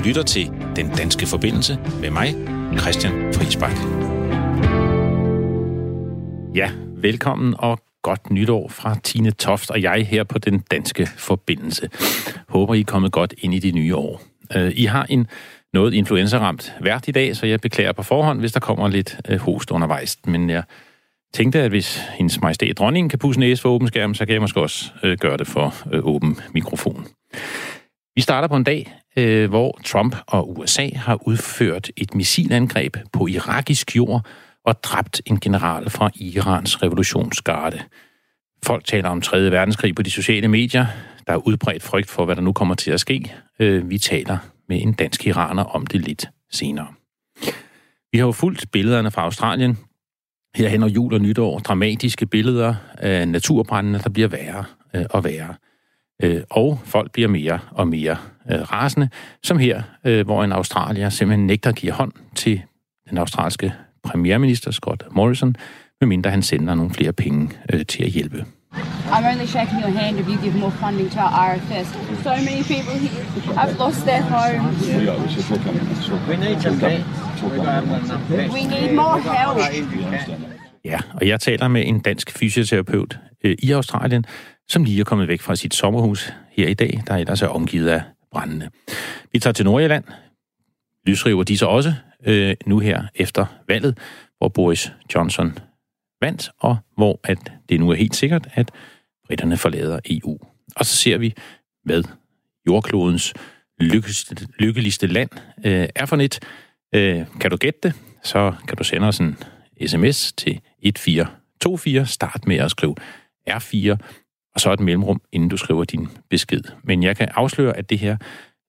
Du lytter til Den Danske Forbindelse med mig, Christian Friisberg. Ja, velkommen og godt nytår fra Tine Toft og jeg her på Den Danske Forbindelse. Håber, I er kommet godt ind i det nye år. I har en noget influenza-ramt vært i dag, så jeg beklager på forhånd, hvis der kommer lidt host undervejs. Men jeg tænkte, at hvis hendes majestæt dronningen kan pudse næse for åben skærm, så kan jeg måske også gøre det for åben mikrofon. Vi starter på en dag, hvor Trump og USA har udført et missilangreb på irakisk jord og dræbt en general fra Irans revolutionsgarde. Folk taler om 3. verdenskrig på de sociale medier. Der er udbredt frygt for, hvad der nu kommer til at ske. Vi taler med en dansk iraner om det lidt senere. Vi har jo fulgt billederne fra Australien. Her hen over jul og nytår. Dramatiske billeder af naturbrændene, der bliver værre og værre. Og folk bliver mere og mere rasende, som her, hvor en australier simpelthen nægter at give hånd til den australske premierminister Scott Morrison, medmindre han sender nogle flere penge til at hjælpe. I'm only shaking your hand if you give more funding to our RFS. So many people here have lost their homes. We need more help. Ja, og jeg taler med en dansk fysioterapeut i Australien, som lige er kommet væk fra sit sommerhus her i dag, der ellers er omgivet af brændende. Vi tager til Nordjylland. Lysriver de så også nu her efter valget, hvor Boris Johnson vandt, og hvor at det nu er helt sikkert, at briterne forlader EU. Og så ser vi, hvad jordklodens lykkeligste land er for net. Kan du gætte det, så kan du sende os en sms til 1424. Start med at skrive R4, og så et mellemrum, inden du skriver din besked. Men jeg kan afsløre, at det her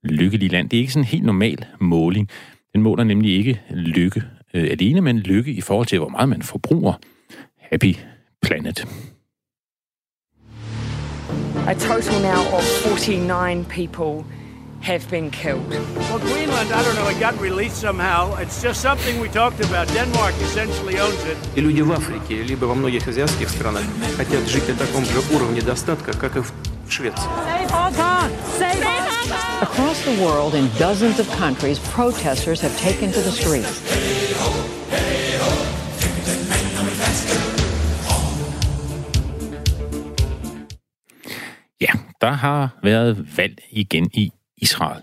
lykkelige land, det er ikke sådan en helt normal måling. Den måler nemlig ikke lykke alene, men lykke i forhold til, hvor meget man forbruger. Happy Planet. A total now of 49 people have been killed. Well, Greenland, I don't know, it got released somehow. It's just something we talked about. Denmark essentially owns it. И люди в Африке, либо во многих азиатских странах, хотят жить на таком же уровне достатка, как и в Швеции. Save Hong Kong! Save Hong Kong! Across the world, in dozens of countries, protesters have taken to the streets. Ja, der har været valg igen i Israel.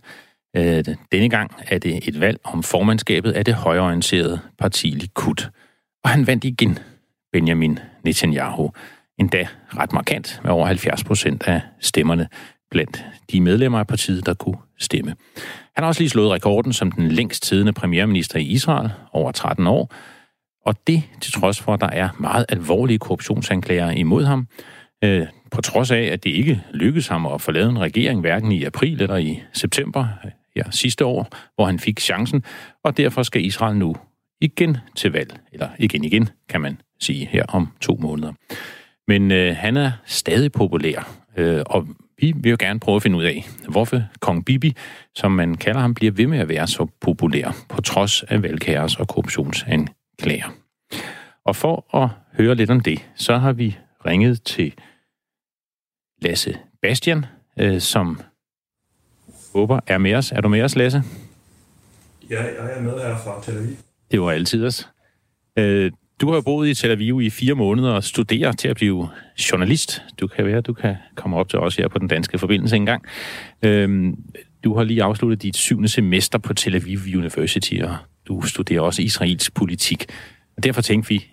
Denne gang er det et valg om formandskabet af det højreorienterede parti Likud. Og han vandt igen, Benjamin Netanyahu. Endda ret markant med over 70% af stemmerne blandt de medlemmer af partiet, der kunne stemme. Han har også lige slået rekorden som den længst siddende premierminister i Israel, over 13 år. Og det til trods for, at der er meget alvorlige korruptionsanklager imod ham. På trods af, at det ikke lykkedes ham at få lavet en regering, hverken i april eller i september sidste år, hvor han fik chancen, og derfor skal Israel nu igen til valg. Eller igen, kan man sige, her om 2 måneder. Men han er stadig populær, og vi vil jo gerne prøve at finde ud af, hvorfor Kong Bibi, som man kalder ham, bliver ved med at være så populær, på trods af valgkaos og korruptionsanklager. Og for at høre lidt om det, så har vi ringet til Lasse Bastian, som håber er med os. Er du med os, Lasse? Ja, jeg er med her fra Tel Aviv. Det var altid os. Du har boet i Tel Aviv i 4 måneder og studerer til at blive journalist. Du kan komme op til os her på Den Danske Forbindelse engang. Du har lige afsluttet dit 7. semester på Tel Aviv University, og du studerer også israelsk politik. Og derfor tænkte vi,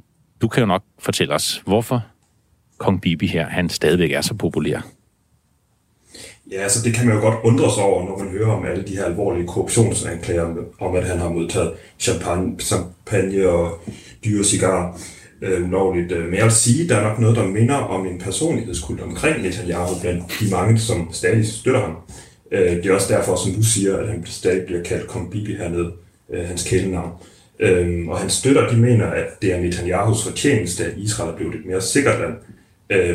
du kan jo nok fortælle os, hvorfor Kong Bibi her, han stadigvæk er så populær. Ja, altså det kan man jo godt undre sig over, når man hører om alle de her alvorlige korruptionsanklager, om at han har modtaget champagne og dyre cigarer ulovligt. Men jeg vil sige, der er nok noget, der minder om en personlighedskult omkring Netanyahu blandt de mange, som stadig støtter ham. Det er også derfor, som du siger, at han stadig bliver kaldt Kong Bibi hernede, hans kælenavn. Og hans støtter, de mener, at det er Netanyahus fortjeneste, at Israel blev et mere sikkert land.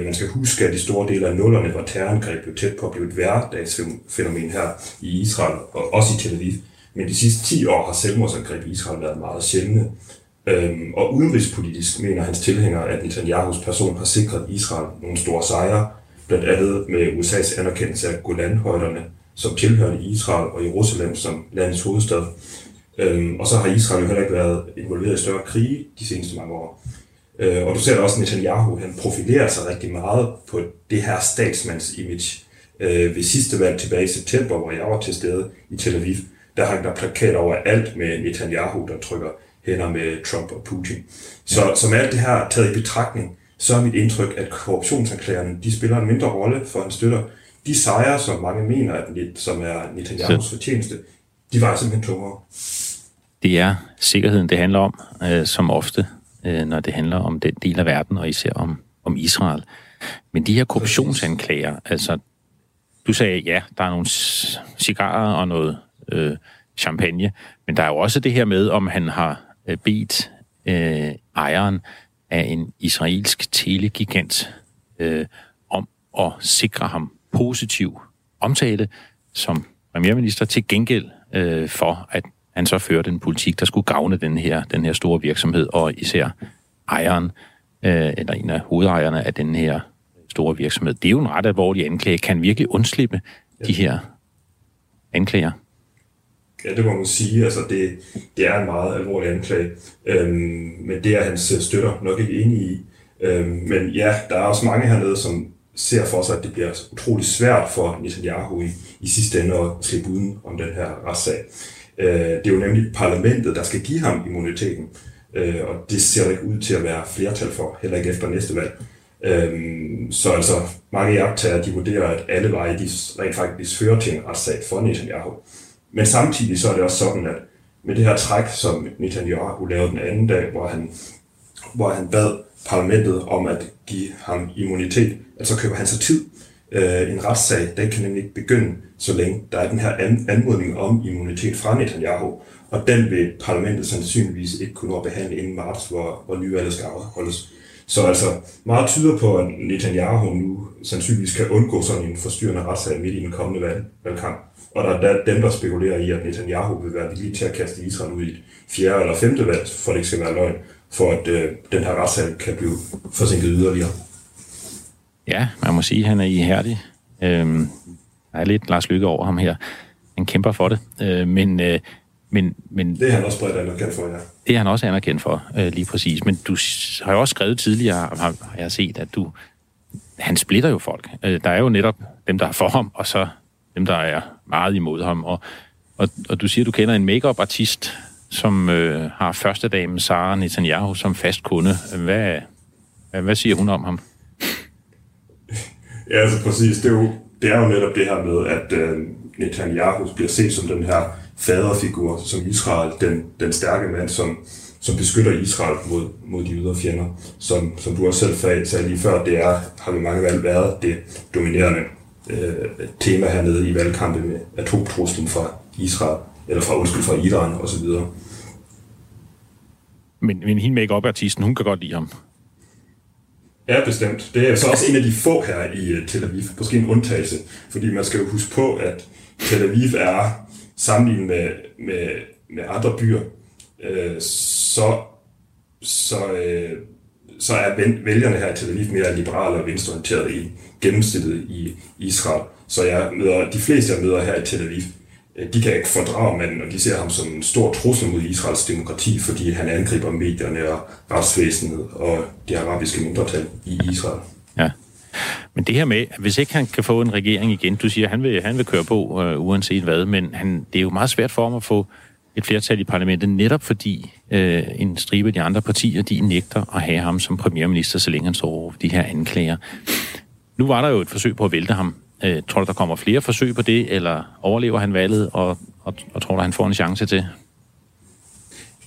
Man skal huske, at de store dele af 00'erne var terrorangreb blev tæt på at blive et hverdagsfænomen her i Israel, og også i Tel Aviv. Men de sidste 10 år har selvmordsangreb i Israel været meget sjældne. Og udenrigspolitisk mener hans tilhængere, at Netanyahus person har sikret Israel nogle store sejre, blandt andet med USA's anerkendelse af Golanhøjderne, som tilhørende Israel og Jerusalem som landets hovedstad. Og så har Israel jo heller ikke været involveret i større krige de seneste mange år. Og du ser da også, Netanyahu han profilerer sig rigtig meget på det her statsmands-image. Ved sidste valg tilbage i september, hvor jeg var til stede i Tel Aviv, der hang der plakater over alt med Netanyahu, der trykker hænder med Trump og Putin. Så som alt det her taget i betragtning, så er mit indtryk, at korruptionsanklagerne de spiller en mindre rolle for hans støtter. De sejre, som mange mener, at som er Netanyahus fortjeneste, de var simpelthen tungere. Det er sikkerheden, det handler om, som ofte, når det handler om den del af verden, og især om Israel. Men de her korruptionsanklager, altså, du sagde, ja, der er nogle cigarer og noget champagne, men der er jo også det her med, om han har bedt ejeren af en israelsk telegigant om at sikre ham positiv omtale som premierminister til gengæld for, at han så førte en politik, der skulle gavne den her store virksomhed, og især ejeren, eller en af hovedejerne af den her store virksomhed. Det er jo en ret alvorlig anklage. Kan han virkelig undslippe de her anklager? Ja, det må man sige. Altså, det er en meget alvorlig anklage. Men det er hans støtter nok ikke enige i. Men ja, der er også mange hernede, som ser for sig, at det bliver utrolig svært for Netanyahu i sidste ende at slippe uden om den her retssag. Det er jo nemlig parlamentet, der skal give ham immuniteten. Og det ser ikke ud til at være flertal for, heller ikke efter næste valg. Så altså, mange iagttagere, de vurderer, at alle veje, de rent faktisk fører til en retssag for Netanyahu. Men samtidig så er det også sådan, at med det her træk, som Netanyahu lavede den anden dag, hvor han bad parlamentet om at give ham immunitet, at så køber han så tid. En retssag, den kan nemlig ikke begynde, så længe der er den her anmodning om immunitet fra Netanyahu, og den vil parlamentet sandsynligvis ikke kunne behandle inden marts, hvor nyvalget skal afholdes. Så altså, meget tyder på, at Netanyahu nu sandsynligvis kan undgå sådan en forstyrrende retssag midt i den kommende valgkamp. Og der er dem, der spekulerer i, at Netanyahu vil være villig til at kaste Israel ud i et 4. eller 5. valg, for det ikke skal være løgn, for at den her retssag kan blive forsinket yderligere. Ja, man må sige, at han er ihærdig. Der er lidt Lars Løkke over ham her. Han kæmper for det. Men det er han også bredt anerkendt for, ja. Det er han også anerkendt for, lige præcis. Men du har jo også skrevet tidligere, har jeg set, at han splitter jo folk. Der er jo netop dem, der er for ham, og så dem, der er meget imod ham. Og du siger, du kender en make-up-artist, som har førstedamen Sara Netanyahu som fast kunde. Hvad siger hun om ham? Ja, altså præcis. Det er jo netop det her med, at Netanyahu bliver set som den her faderfigur, som Israel, den stærke mand, som beskytter Israel mod de ydre fjender. Som du også selv sagde lige før, har ved mange valg været det dominerende tema hernede i valgkampen med atomtruslen fra Israel, eller fra Iran osv. Men hende make-up-artisten, hun kan godt lide ham. Ja, bestemt. Det er så også en af de få her i Tel Aviv. Måske en undtagelse, fordi man skal jo huske på, at Tel Aviv er sammenlignet med andre byer, så er vælgerne her i Tel Aviv mere liberale og venstreorienterede i gennemsnittet i Israel. Så de fleste, jeg møder her i Tel Aviv, de kan ikke fordrage manden, og de ser ham som en stor trussel mod Israels demokrati, fordi han angriber medierne og retsvæsenet og det arabiske mindretal i Israel. Ja. Men det her med, hvis ikke han kan få en regering igen, du siger, han vil køre på uanset hvad, men det er jo meget svært for ham at få et flertal i parlamentet, netop fordi en stribe af de andre partier, de nægter at have ham som premierminister, så længe han står over de her anklager. Nu var der jo et forsøg på at vælte ham. Tror du, der kommer flere forsøg på det, eller overlever han valget, og tror du, han får en chance til?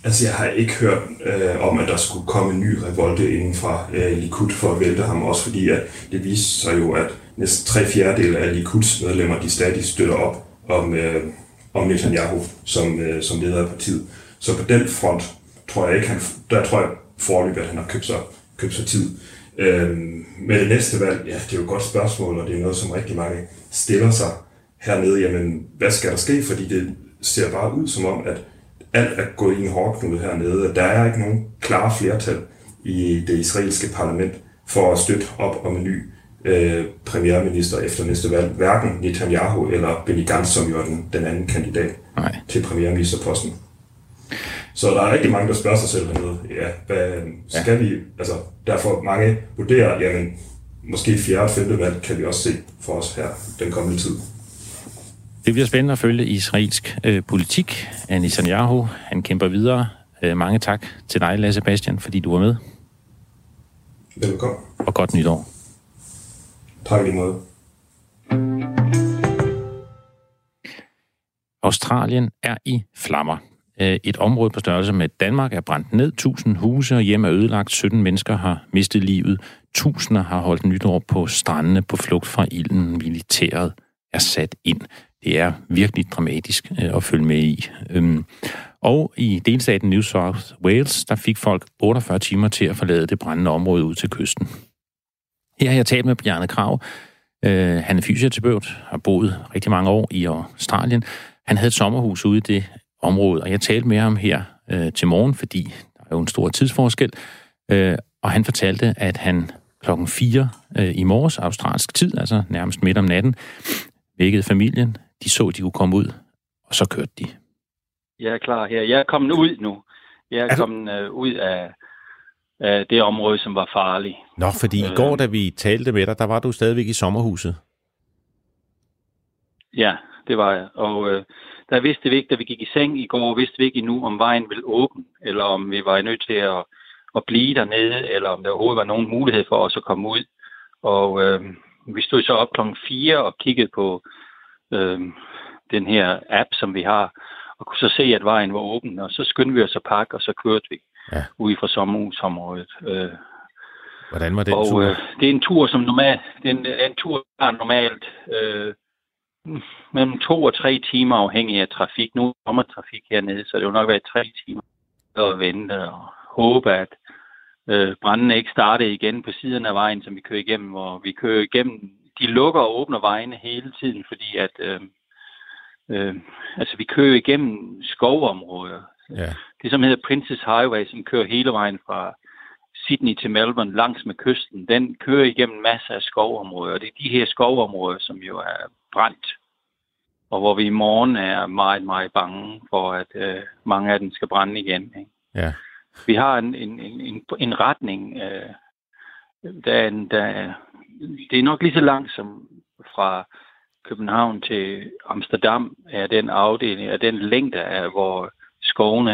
Altså, jeg har ikke hørt om, at der skulle komme en ny revolte inden fra Likud for at vælte ham, også fordi at det viste sig jo, at næsten 3/4 af Likuds medlemmer, de stadig støtter op om Netanyahu som leder af partiet. Så på den front tror jeg ikke, foreløbig, at han har købt sig tid. Men det næste valg, ja, det er jo et godt spørgsmål, og det er noget, som rigtig mange stiller sig hernede. Jamen, hvad skal der ske? Fordi det ser bare ud som om, at alt er gået i en hårdknude hernede, og der er ikke nogen klare flertal i det israelske parlament for at støtte op om en ny premierminister efter næste valg, hverken Netanyahu eller Benny Gantz, som jo er den anden kandidat til premierministerposten. Så der er rigtig mange, der spørger sig selv hernede, hvad skal vi, altså derfor mange vurderer, jamen måske fjerde og femte valg kan vi også se for os her den kommende tid. Det bliver spændende at følge israelsk politik. Netanyahu, han kæmper videre. Mange tak til dig, Lasse Bastian, fordi du var med. Velkommen. Og godt nytår. Tak i måde. Australien er i flammer. Et område på størrelse med Danmark er brændt ned. 1000 huse og hjem er ødelagt. 17 mennesker har mistet livet. Tusinder har holdt nytår på strandene på flugt fra ilden. Militæret er sat ind. Det er virkelig dramatisk at følge med i. Og i delstaten New South Wales, der fik folk 48 timer til at forlade det brændende område ud til kysten. Her har jeg talt med Bjarne Krav. Han er fysioterapeut, har boet rigtig mange år i Australien. Han havde et sommerhus ude i det område, og jeg talte med ham her til morgen, fordi der er jo en stor tidsforskel. Og han fortalte, at han klokken 4 i morges, australsk tid, altså nærmest midt om natten, vækkede familien. De så, de kunne komme ud, og så kørte de. Jeg er klar her. Jeg er kommet ud nu. Jeg er kommet ud af det område, som var farligt. Nå, fordi i går, da vi talte med dig, der var du stadigvæk i sommerhuset. Ja, det var jeg. Og der vidste vi ikke, da vi gik i seng i går, vidste vi ikke endnu, om vejen ville åbne, eller om vi var nødt til at blive dernede, eller om der overhovedet var nogen mulighed for os at komme ud. Og vi stod så op klokken 4 og kiggede på den her app, som vi har, og kunne så se, at vejen var åben, og så skyndte vi os at pakke, og så kørte vi ude fra sommerhusområdet. Hvordan var den tur? Det er en tur, som normalt, normalt mellem 2 og 3 timer afhængig af trafik. Nu kommer trafik hernede, så det vil nok være 3 timer at vente og håbe, at branden ikke startede igen på siden af vejen, som vi kører igennem, hvor vi kører igennem. De lukker og åbner vejene hele tiden, fordi at vi kører igennem skovområder. Yeah. Det, som hedder Princess Highway, som kører hele vejen fra Sydney til Melbourne langs med kysten, den kører igennem masser af skovområder. Og det er de her skovområder, som jo er brændt, og hvor vi i morgen er meget, meget bange for, at mange af dem skal brænde igen. Ikke? Yeah. Vi har en retning, det er nok lige så langt som fra København til Amsterdam, er den afdeling, er den længde af, hvor skovene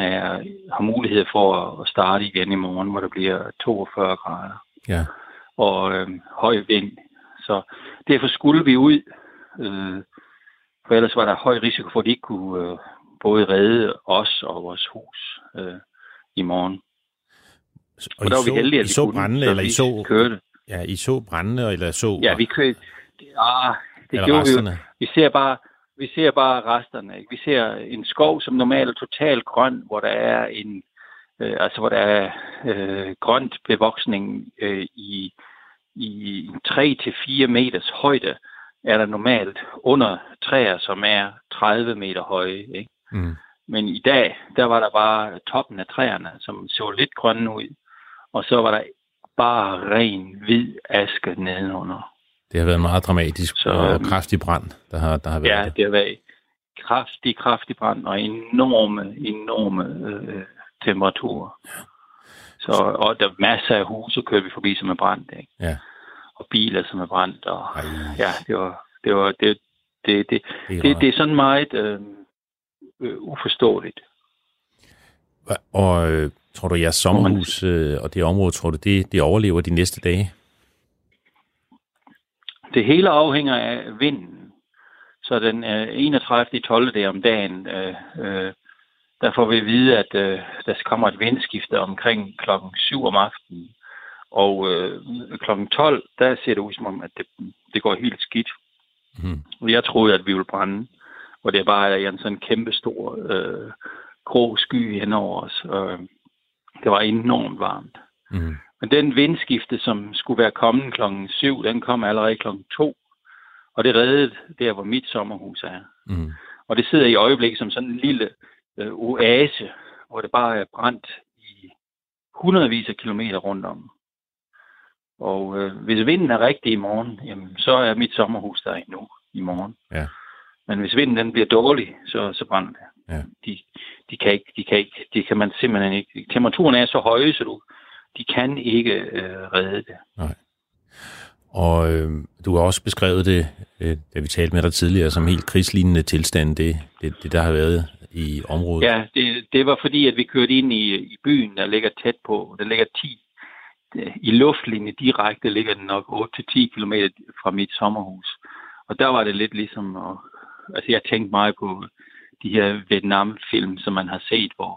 har mulighed for at starte igen i morgen, hvor der bliver 42 grader og høj vind. Så derfor skulle vi ud, for ellers var der høj risiko for, at de ikke kunne både redde os og vores hus i morgen. Og der var vi heldige, at vi kunne, kørte. Ja, I så brændende, eller så... Ja, vi kørte... Det gjorde vi jo. Vi ser bare resterne. Ikke? Vi ser en skov, som normalt er totalt grøn, hvor der er grønt bevoksning i 3-4 meters højde, er der normalt under træer, som er 30 meter høje. Ikke? Mm. Men i dag, der var der bare toppen af træerne, som så lidt grønne ud, og så var der bare ren hvid aske nedenunder. Det har været meget dramatisk, og kraftig brand, der har været. Ja, det har været kraftig brand og enorme temperaturer. Ja. Og der er masser af huse, kører vi forbi, som er brændt, ikke? Ja. Og biler, som er brændt. Og, ja, det er sådan meget uforståeligt. Og tror du, jeres sommerhus og det område, tror du, det overlever de næste dage? Det hele afhænger af vinden. Så den 31.12. der om dagen, der får vi at vide, at der kommer et vindskifte omkring klokken 7 om aftenen. Og klokken 12, der ser det ud som om, at det går helt skidt. Mm. Jeg troede, at vi ville brænde. Og det er bare en sådan kæmpe stor grå sky hen over os. Det var enormt varmt. Mm. Men den vindskifte, som skulle være kommet klokken 7, den kom allerede klokken 2. Og det reddede der, hvor mit sommerhus er. Mm. Og det sidder i øjeblikket som sådan en lille oase, hvor det bare er brændt i hundredvis af kilometer rundt om. Og hvis vinden er rigtig i morgen, jamen, så er mit sommerhus der endnu i morgen. Ja. Men hvis vinden den bliver dårlig, så brænder det. Ja. De kan man simpelthen ikke. Temperaturen er så høje, så de kan ikke redde det. Nej. Og du har også beskrevet det, da vi talte med dig tidligere, som helt krigslignende tilstand, det der har været i området. Ja, det var fordi, at vi kørte ind i byen, der ligger tæt på. Der ligger 10. I luftlinje direkte ligger den nok 8-10 km fra mit sommerhus. Og der var det lidt ligesom... Altså, jeg tænkte meget på de her Vietnamfilm, som man har set, hvor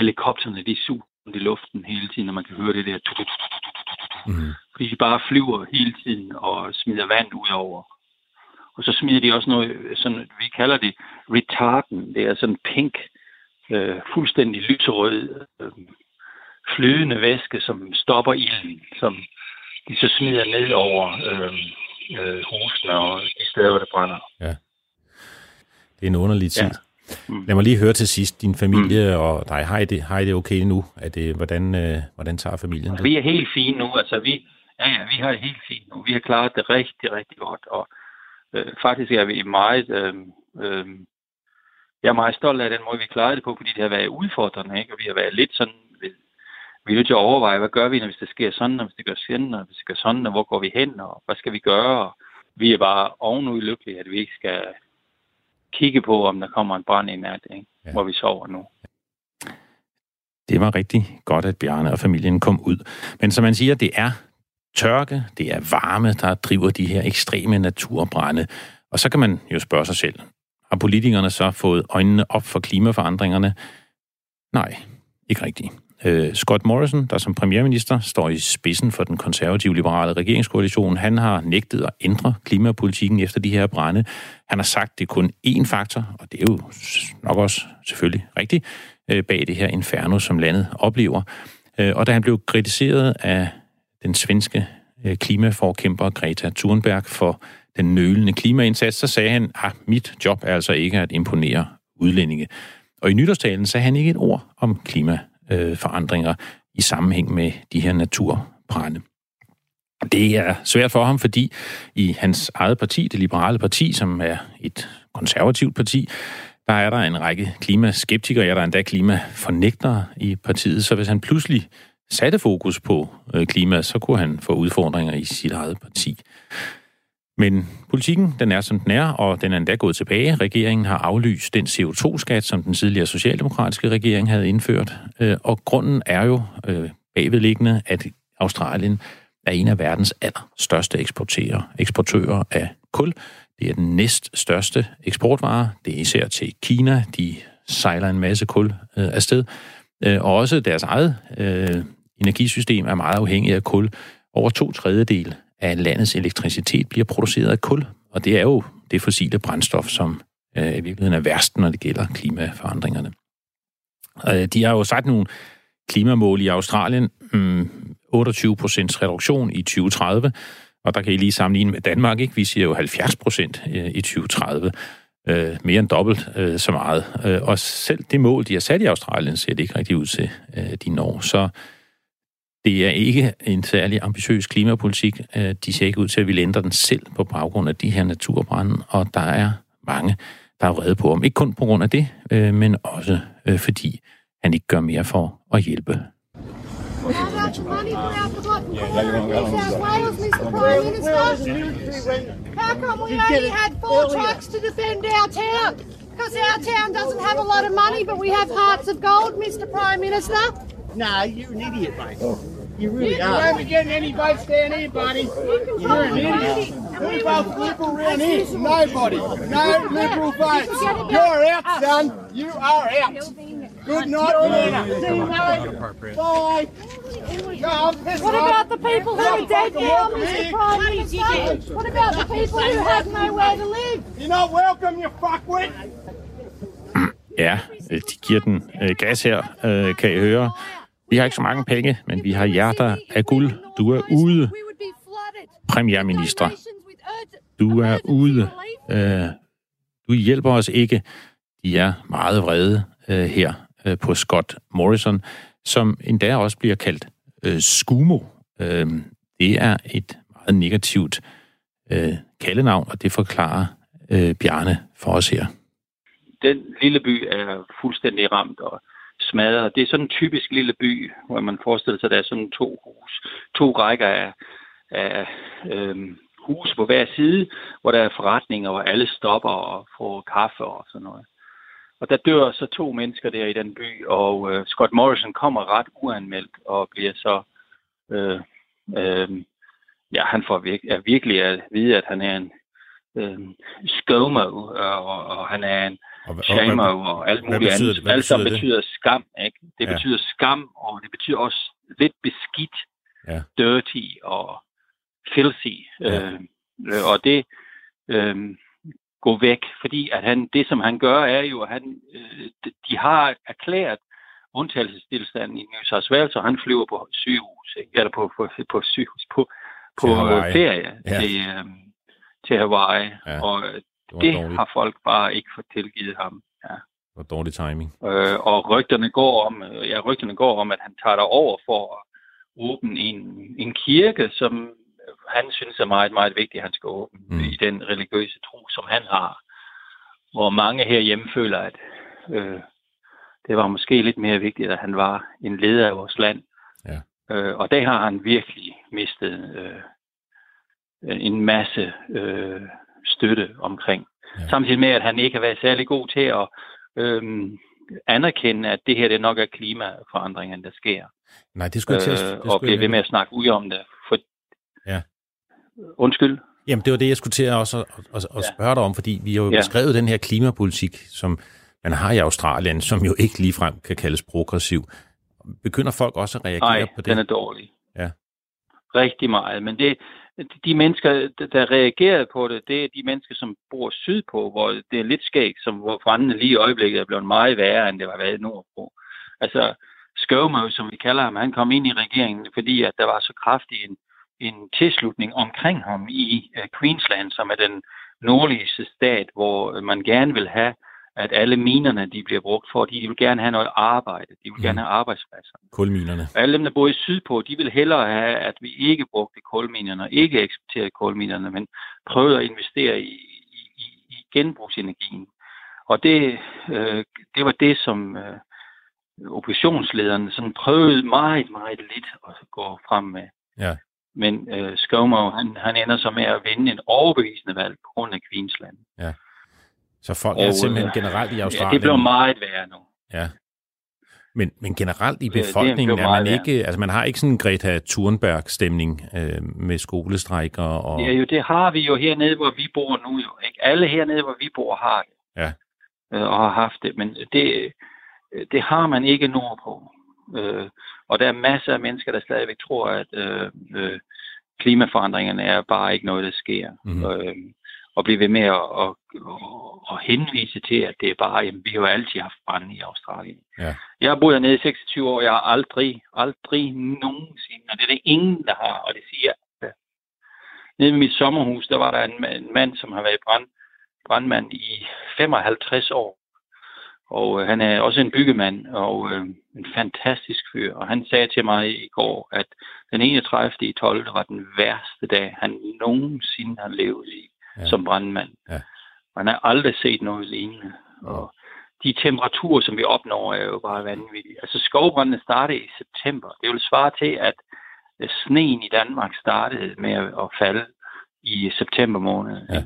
helikopterne, de suger i luften hele tiden, og man kan høre det der... Fordi de bare flyver hele tiden og smider vand ud over. Og så smider de også noget, sådan, vi kalder det retarden. Det er sådan pink, fuldstændig lyserød, flydende væske, som stopper ilden, som de så smider ned over husene og de steder, hvor det brænder. Ja. Det er en underlig tid. Ja. Lad mig lige høre til sidst, din familie og dig, har I det okay nu? Hvordan tager familien det? Vi er helt fine nu, altså vi har det helt fint nu. Vi har klaret det rigtig, rigtig godt, og faktisk er vi meget, jeg er meget stolt af den måde, vi klarede det på, fordi det har været udfordrende, ikke? Og vi har været lidt sådan, vi er nødt til at overveje, hvad gør vi, når hvis det sker sådan, og hvis det gør sådan, og hvis det gør sådan, og hvor går vi hen, og hvad skal vi gøre? Og vi er bare ovenud lykkelige, at vi ikke skal kigge på, om der kommer en brand i nat, ikke? Ja. Hvor vi sover nu. Det var rigtig godt, at Bjarne og familien kom ud. Men som man siger, det er tørke, det er varme, der driver de her ekstreme naturbrande. Og så kan man jo spørge sig selv, har politikerne så fået øjnene op for klimaforandringerne? Nej, ikke rigtigt. Scott Morrison, der som premierminister står i spidsen for den konservativ-liberale regeringskoalition, han har nægtet at ændre klimapolitikken efter de her brande. Han har sagt, at det er kun én faktor, og det er jo nok også selvfølgelig rigtigt, bag det her inferno, som landet oplever. Og da han blev kritiseret af den svenske klimaforkæmper Greta Thunberg for den nølende klimaindsats, så sagde han, at mit job er altså ikke at imponere udlændinge. Og i nytårstalen sagde han ikke et ord om klimaforandringer i sammenhæng med de her naturbrande. Det er svært for ham, fordi i hans eget parti, det liberale parti, som er et konservativt parti, der er der en række klimaskeptikere, ja, der er endda klimafornægtere i partiet, så hvis han pludselig satte fokus på klima, så kunne han få udfordringer i sit eget parti. Men politikken, den er som den er, og den er endda gået tilbage. Regeringen har aflyst den CO2-skat, som den tidligere socialdemokratiske regering havde indført. Og grunden er jo bagvedliggende, at Australien er en af verdens allerstørste eksportører af kul. Det er den næststørste eksportvare. Det er især til Kina. De sejler en masse kul afsted. Og også deres eget energisystem er meget afhængig af kul. Over 2/3 af landets elektricitet bliver produceret af kul, og det er jo det fossile brændstof, som i virkeligheden er værst, når det gælder klimaforandringerne. De har jo sat nogle klimamål i Australien, 28% reduktion i 2030, og der kan I lige sammenligne med Danmark, ikke? Vi siger jo 70% i 2030, mere end dobbelt så meget. Og selv det mål, de har sat i Australien, ser det ikke rigtig ud til, de når. Så det er ikke en særlig ambitiøs klimapolitik. De ser ikke ud til, at vi ændrer den selv på baggrund af de her naturbrande, og der er mange, der er vrede på ham. Ikke kun på grund af det, men også fordi han ikke gør mere for at hjælpe. Nah, you're an idiot, Mike. You really are. You haven't given any bikes to anybody. You're an idiot. Who votes Liberal around here? Nobody. No Liberal votes. You're out, son. You are out. Good night, Lena. See you later. Bye. What about the people who are dead now, Mr. Prime Minister? What about the people who have nowhere to live? You're not welcome, you fuckwit. Ja, de giver den gas her, kan I høre. Vi har ikke så mange penge, men vi har hjerter af guld. Du er ude, premierminister. Du er ude. Du hjælper os ikke. De er meget vrede her på Scott Morrison, som endda også bliver kaldt skumo. Det Det er et meget negativt kaldenavn, og det forklarer Bjarne for os her. Den lille by er fuldstændig ramt og smadret. Det er sådan en typisk lille by, hvor man forestiller sig, at der er sådan to hus, to rækker af hus på hver side, hvor der er forretninger, hvor alle stopper og får kaffe og sådan noget. Og der dør så 2 mennesker der i den by, og Scott Morrison kommer ret uanmeldt og bliver så... han får virkelig at vide, at han er en skomer, og han er en shamer, og alt muligt andet. Alt som betyder skam, ikke? Det betyder skam, og det betyder også lidt beskidt, dirty og filthy. Og det går væk, fordi at han, det, som han gør, er jo, at han, de har erklæret undtagelsestilstanden i New South Wales, så han flyver på sygehus, ikke? Eller på sygehus, på ferie til Hawaii, og det har folk bare ikke fået tilgivet ham. Ja. Det var dårlig timing. Og rygterne går om, at han tager derover for at åbne en kirke, som han synes er meget, meget vigtig, at han skal åbne i den religiøse tro, som han har. Hvor mange herhjemme føler, at det var måske lidt mere vigtigt, at han var en leder af vores land. Ja. Og der har han virkelig mistet en masse støtte omkring. Ja. Samtidig med, at han ikke har været særlig god til at anerkende, at det her det nok er klimaforandringerne, der sker. Nej, det skulle jeg til. Og blive ved med at snakke ud om det. Undskyld? Jamen, det var det, jeg skulle til også at spørge dig om, fordi vi har jo beskrevet den her klimapolitik, som man har i Australien, som jo ikke ligefrem kan kaldes progressiv. Begynder folk også at reagere på det? Nej, den er dårlig. Ja. Rigtig meget. Men de mennesker, der reagerede på det, det er de mennesker, som bor sydpå, hvor det er lidt skægt, hvor brandene lige i øjeblikket er blevet meget værre, end det var været nordpå. Altså, Skøvmøv, som vi kalder ham, han kom ind i regeringen, fordi at der var så kraftig en tilslutning omkring ham i Queensland, som er den nordligste stat, hvor man gerne vil have, at alle minerne, de bliver brugt for, de vil gerne have noget arbejde, de vil gerne have arbejdspladser. Kulminerne. Alle dem, der bor i sydpå, de vil hellere have, at vi ikke brugte kulminerne, ikke eksporterede kulminerne, men prøvede at investere i genbrugsenergien. Og det var det, som oppositionslederne sådan prøvede meget, meget lidt at gå frem med. Ja. Men Skovmov, han ender så med at vinde en overbevisende valg på grund af Queensland. Ja. Så folk er simpelthen generelt i Australien. Ja, det bliver meget værre nu. Ja. Men generelt i befolkningen er man ikke... Værre. Altså, man har ikke sådan en Greta Thunberg-stemning med skolestrejker og... Ja, jo, det har vi jo hernede, hvor vi bor nu jo. Ikke? Alle hernede, hvor vi bor, har det. Ja. Og har haft det. Men det har man ikke nordpå. Og der er masser af mennesker, der stadigvæk tror, at klimaforandringerne er bare ikke noget, der sker. Mm-hmm. Og blive ved med at henvise til, at det er bare, jamen, vi har jo altid haft brand i Australien. Ja. Jeg har boet hernede i 26 år, jeg har aldrig nogensinde, og det er det ingen, der har, og det siger jeg. Nede i mit sommerhus, der var der en mand, som har været brandmand i 55 år, og han er også en byggemand, og en fantastisk fyr, og han sagde til mig i går, at den 31.12. var den værste dag, han nogensinde har levet i. Ja. Som brandmand. Ja. Man har aldrig set noget lignende. Ja. Og de temperaturer, som vi opnår, er jo bare vanvittige. Altså skovbrændene startede i september. Det vil svare til, at sneen i Danmark startede med at falde i september måned. Ja.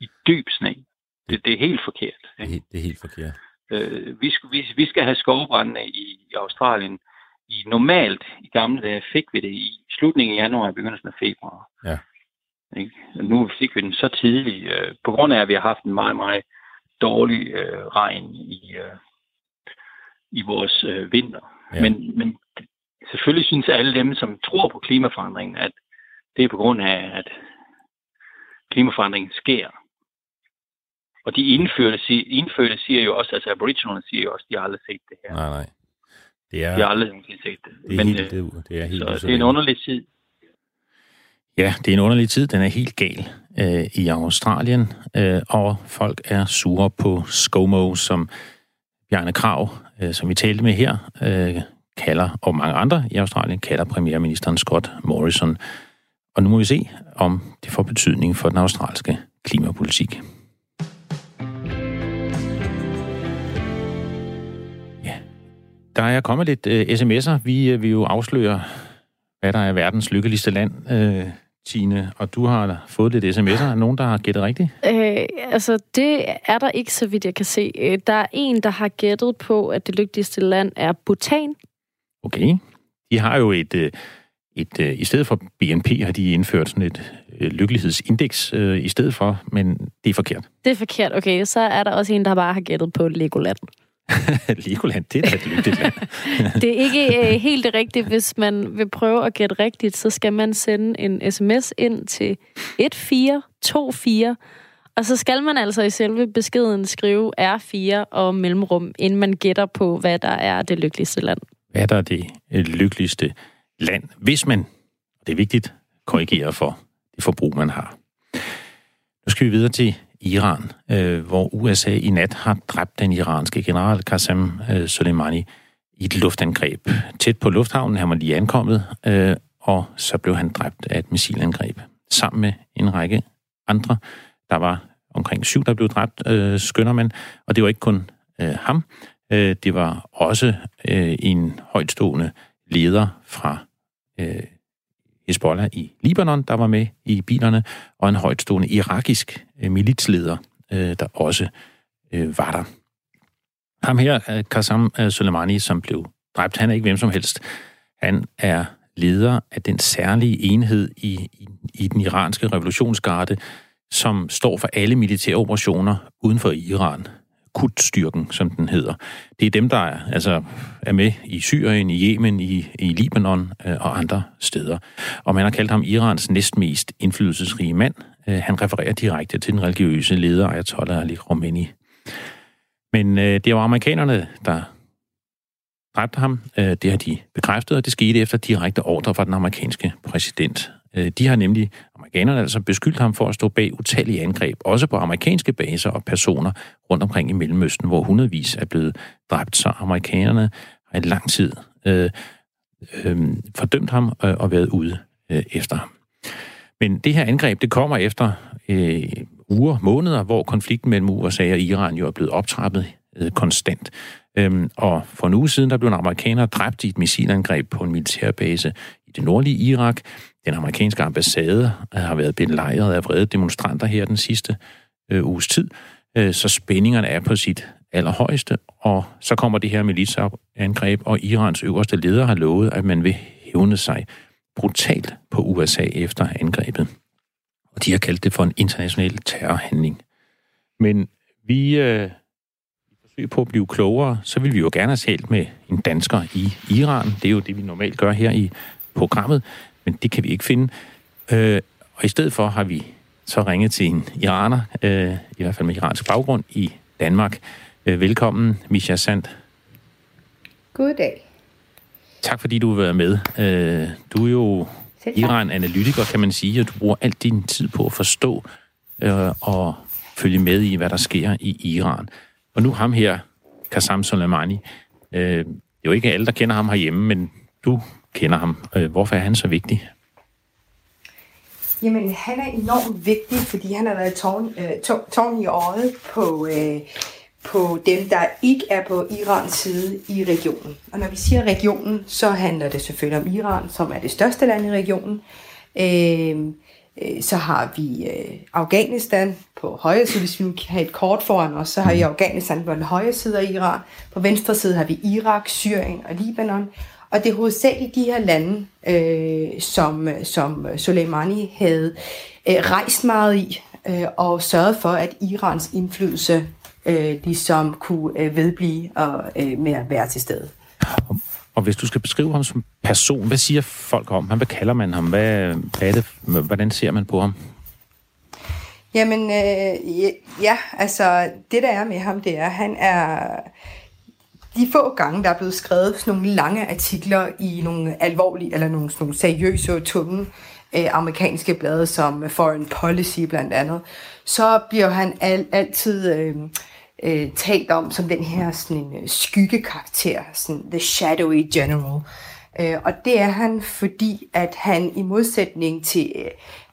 I dyb sne. Det er helt forkert. Ikke? Det er helt forkert. Vi skal have skovbrændene i Australien. Normalt i gamle dage fik vi det i slutningen af januar og begyndelsen af februar. Ja. Ikke? Nu fik vi den så tidligt, på grund af, at vi har haft en meget, meget dårlig regn i vores vinter. Ja. Men selvfølgelig synes alle dem, som tror på klimaforandringen, at det er på grund af, at klimaforandringen sker. Og de indfødte siger jo også, altså aboriginerne siger jo også, at de har aldrig set det her. Nej, nej. De har aldrig set det. Det er en underlig tid. Ja, det er en underlig tid. Den er helt gal i Australien, og folk er sure på ScoMo, som Bjarne Krav, som vi talte med her, kalder, og mange andre i Australien kalder premierministeren Scott Morrison. Og nu må vi se, om det får betydning for den australske klimapolitik. Ja, der er kommet lidt sms'er. Vi vil jo afsløre, hvad der er verdens lykkeligste land, Tine, og du har fået lidt sms'er. Er nogen, der har gættet rigtigt? Altså, det er der ikke, så vidt jeg kan se. Der er en, der har gættet på, at det lykkeligste land er Bhutan. Okay. De har jo i stedet for BNP, har de indført sådan et lykkelighedsindeks i stedet for, men det er forkert. Det er forkert, okay. Så er der også en, der bare har gættet på Legoland. Legoland, det er da et lykkeligt land. Det er ikke helt rigtigt. Hvis man vil prøve at gætte rigtigt, så skal man sende en sms ind til 1424, og så skal man altså i selve beskeden skrive R4 og mellemrum, inden man gætter på, hvad der er det lykkeligste land. Hvad der er det lykkeligste land, hvis man, det er vigtigt, korrigerer for det forbrug, man har. Nu skal vi videre til Iran, hvor USA i nat har dræbt den iranske general Qasem Soleimani i et luftangreb. Tæt på lufthavnen, han var lige ankommet, og så blev han dræbt af et missilangreb. Sammen med en række andre. Der var omkring 7, der blev dræbt, skønner man, og det var ikke kun ham. Det var også en højtstående leder fra Hezbollah i Libanon, der var med i bilerne, og en højtstående irakisk militsleder, der også var der. Ham her, Qasem Soleimani, som blev dræbt, han er ikke hvem som helst. Han er leder af den særlige enhed i den iranske revolutionsgarde, som står for alle militære operationer uden for Iran. Kudstyrken, som den hedder. Det er dem, der er med i Syrien, i Yemen, i Libanon og andre steder. Og man har kaldt ham Irans næstmest indflydelsesrige mand. Han refererer direkte til den religiøse leder Ayatollah Ali Khamenei. Men det var amerikanerne, der dræbte ham. Det har de bekræftet, og det skete efter direkte ordre fra den amerikanske præsident. De har nemlig, amerikanerne altså, beskyldt ham for at stå bag utallige angreb, også på amerikanske baser og personer rundt omkring i Mellemøsten, hvor hundredvis er blevet dræbt. Så amerikanerne har i lang tid fordømt ham og været ude efter ham. Men det her angreb, det kommer efter uger, måneder, hvor konflikten mellem USA og Iran jo er blevet optrappet konstant. Og for en uge siden, der blev en amerikaner dræbt i et missilangreb på en militærbase i det nordlige Irak. Den amerikanske ambassade har været belejret af vrede demonstranter her den sidste uges tid, så spændingerne er på sit allerhøjeste, og så kommer det her militsangreb, og Irans øverste leder har lovet, at man vil hævne sig brutalt på USA efter angrebet. Og de har kaldt det for en international terrorhandling. Men vi forsøger på at blive klogere, så vil vi jo gerne have talt med en dansker i Iran. Det er jo det, vi normalt gør her i programmet, men det kan vi ikke finde. Og i stedet for har vi så ringet til en iraner, i hvert fald med iransk baggrund, i Danmark. Velkommen, Misha Sant. God dag. Tak fordi du har været med. Du er jo Iran-analytiker, kan man sige, og du bruger al din tid på at forstå og følge med i, hvad der sker i Iran. Og nu ham her, Qasem Soleimani. Det er jo ikke alle, der kender ham herhjemme, men du kender ham. Hvorfor er han så vigtig? Jamen, han er enormt vigtig, fordi han har været tårn i øjet på dem, der ikke er på Irans side i regionen. Og når vi siger regionen, så handler det selvfølgelig om Iran, som er det største land i regionen. Så har vi Afghanistan på højre side, hvis vi har et kort foran os, så har vi Afghanistan på den højre side af Iran. På venstre side har vi Irak, Syrien og Libanon. Og det er hovedsageligt de her lande, som Soleimani havde rejst meget i, og sørget for, at Irans indflydelse ligesom kunne vedblive med at være til stede. Og hvis du skal beskrive ham som person, hvad siger folk om ham? Hvad kalder man ham? Hvad er det? Hvordan ser man på ham? Jamen, det der er med ham, det er, at han er... De få gange, der er blevet skrevet sådan nogle lange artikler i nogle alvorlige, eller nogle seriøse og tunge amerikanske blade, som Foreign Policy blandt andet, så bliver han altid talt om som den her sådan en skyggekarakter, sådan the shadowy general, Og det er han, fordi at han i modsætning til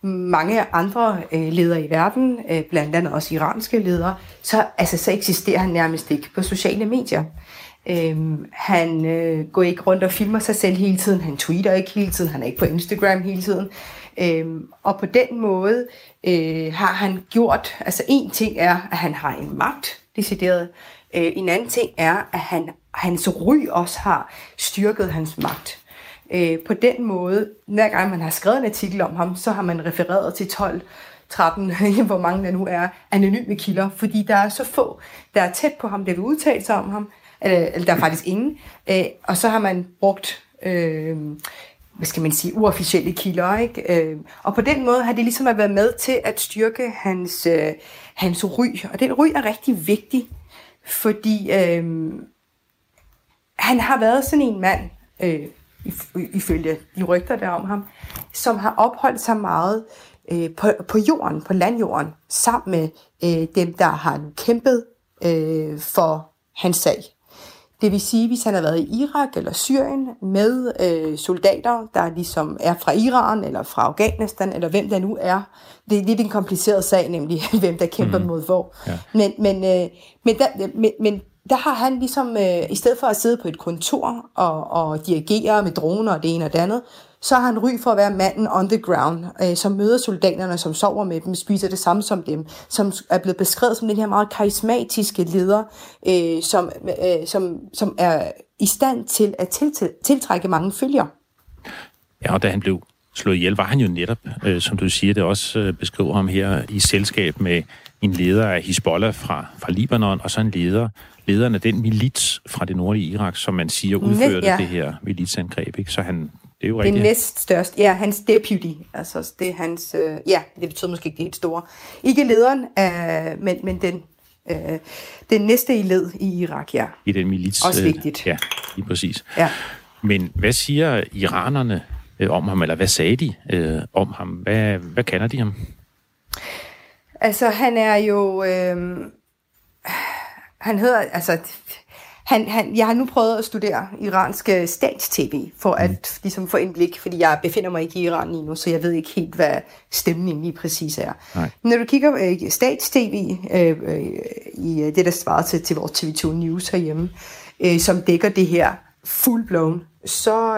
mange andre ledere i verden, blandt andet også iranske ledere, så eksisterer han nærmest ikke på sociale medier. Han går ikke rundt og filmer sig selv hele tiden, han tweeter ikke hele tiden, han er ikke på Instagram hele tiden. Og på den måde har han gjort, altså en ting er, at han har en magt, decideret. En anden ting er, at hans ry også har styrket hans magt. På den måde, hver gang man har skrevet en artikel om ham, så har man refereret til 12-13, hvor mange der nu er, anonyme kilder, fordi der er så få, der er tæt på ham, der vil udtale sig om ham, eller der er faktisk ingen, og så har man brugt, uofficielle kilder, ikke? Og på den måde har det ligesom været med til at styrke hans ry, og den ry er rigtig vigtig, fordi han har været sådan en mand, ifølge de rygter der om ham, som har opholdt sig meget på jorden, på landjorden, sammen med dem, der har kæmpet for hans sag. Det vil sige, hvis han har været i Irak eller Syrien med soldater, der ligesom er fra Iran eller fra Afghanistan, eller hvem der nu er. Det er lidt en kompliceret sag, nemlig hvem der kæmper mod hvor. Ja. Men der har han ligesom, i stedet for at sidde på et kontor og dirigere med droner og det ene og det andet, så har han ry for at være manden on the ground, som møder soldaterne, som sover med dem, spiser det samme som dem, som er blevet beskrevet som den her meget karismatiske leder, som er i stand til at tiltrække mange følgere. Ja, og da han blev slået ihjel, var han jo netop, som du siger, det også beskriver ham her, i selskab med en leder af Hizbollah fra Libanon, og så en lederen af den milits fra det nordlige Irak, som man siger udførte det her militsangreb, ikke? Så han... Det er jo rigtigt. Det næststørste. Ja, hans deputy. Altså, det er hans... det betyder måske ikke det helt store. Ikke lederen, men den næste i led i Irak, ja. I den milits. Også vigtigt. Ja, lige præcis. Ja. Men hvad siger iranerne om ham, eller hvad sagde de om ham? Hvad kalder de ham? Altså, han er jo... han hedder... Altså, jeg har nu prøvet at studere iransk stats-tv, for at ligesom få indblik, fordi jeg befinder mig ikke i Iran lige nu, så jeg ved ikke helt, hvad stemningen lige præcis er. Nej. Når du kigger på stats-tv, i det, der svarer til vores TV2 News herhjemme, som dækker det her full-blown, så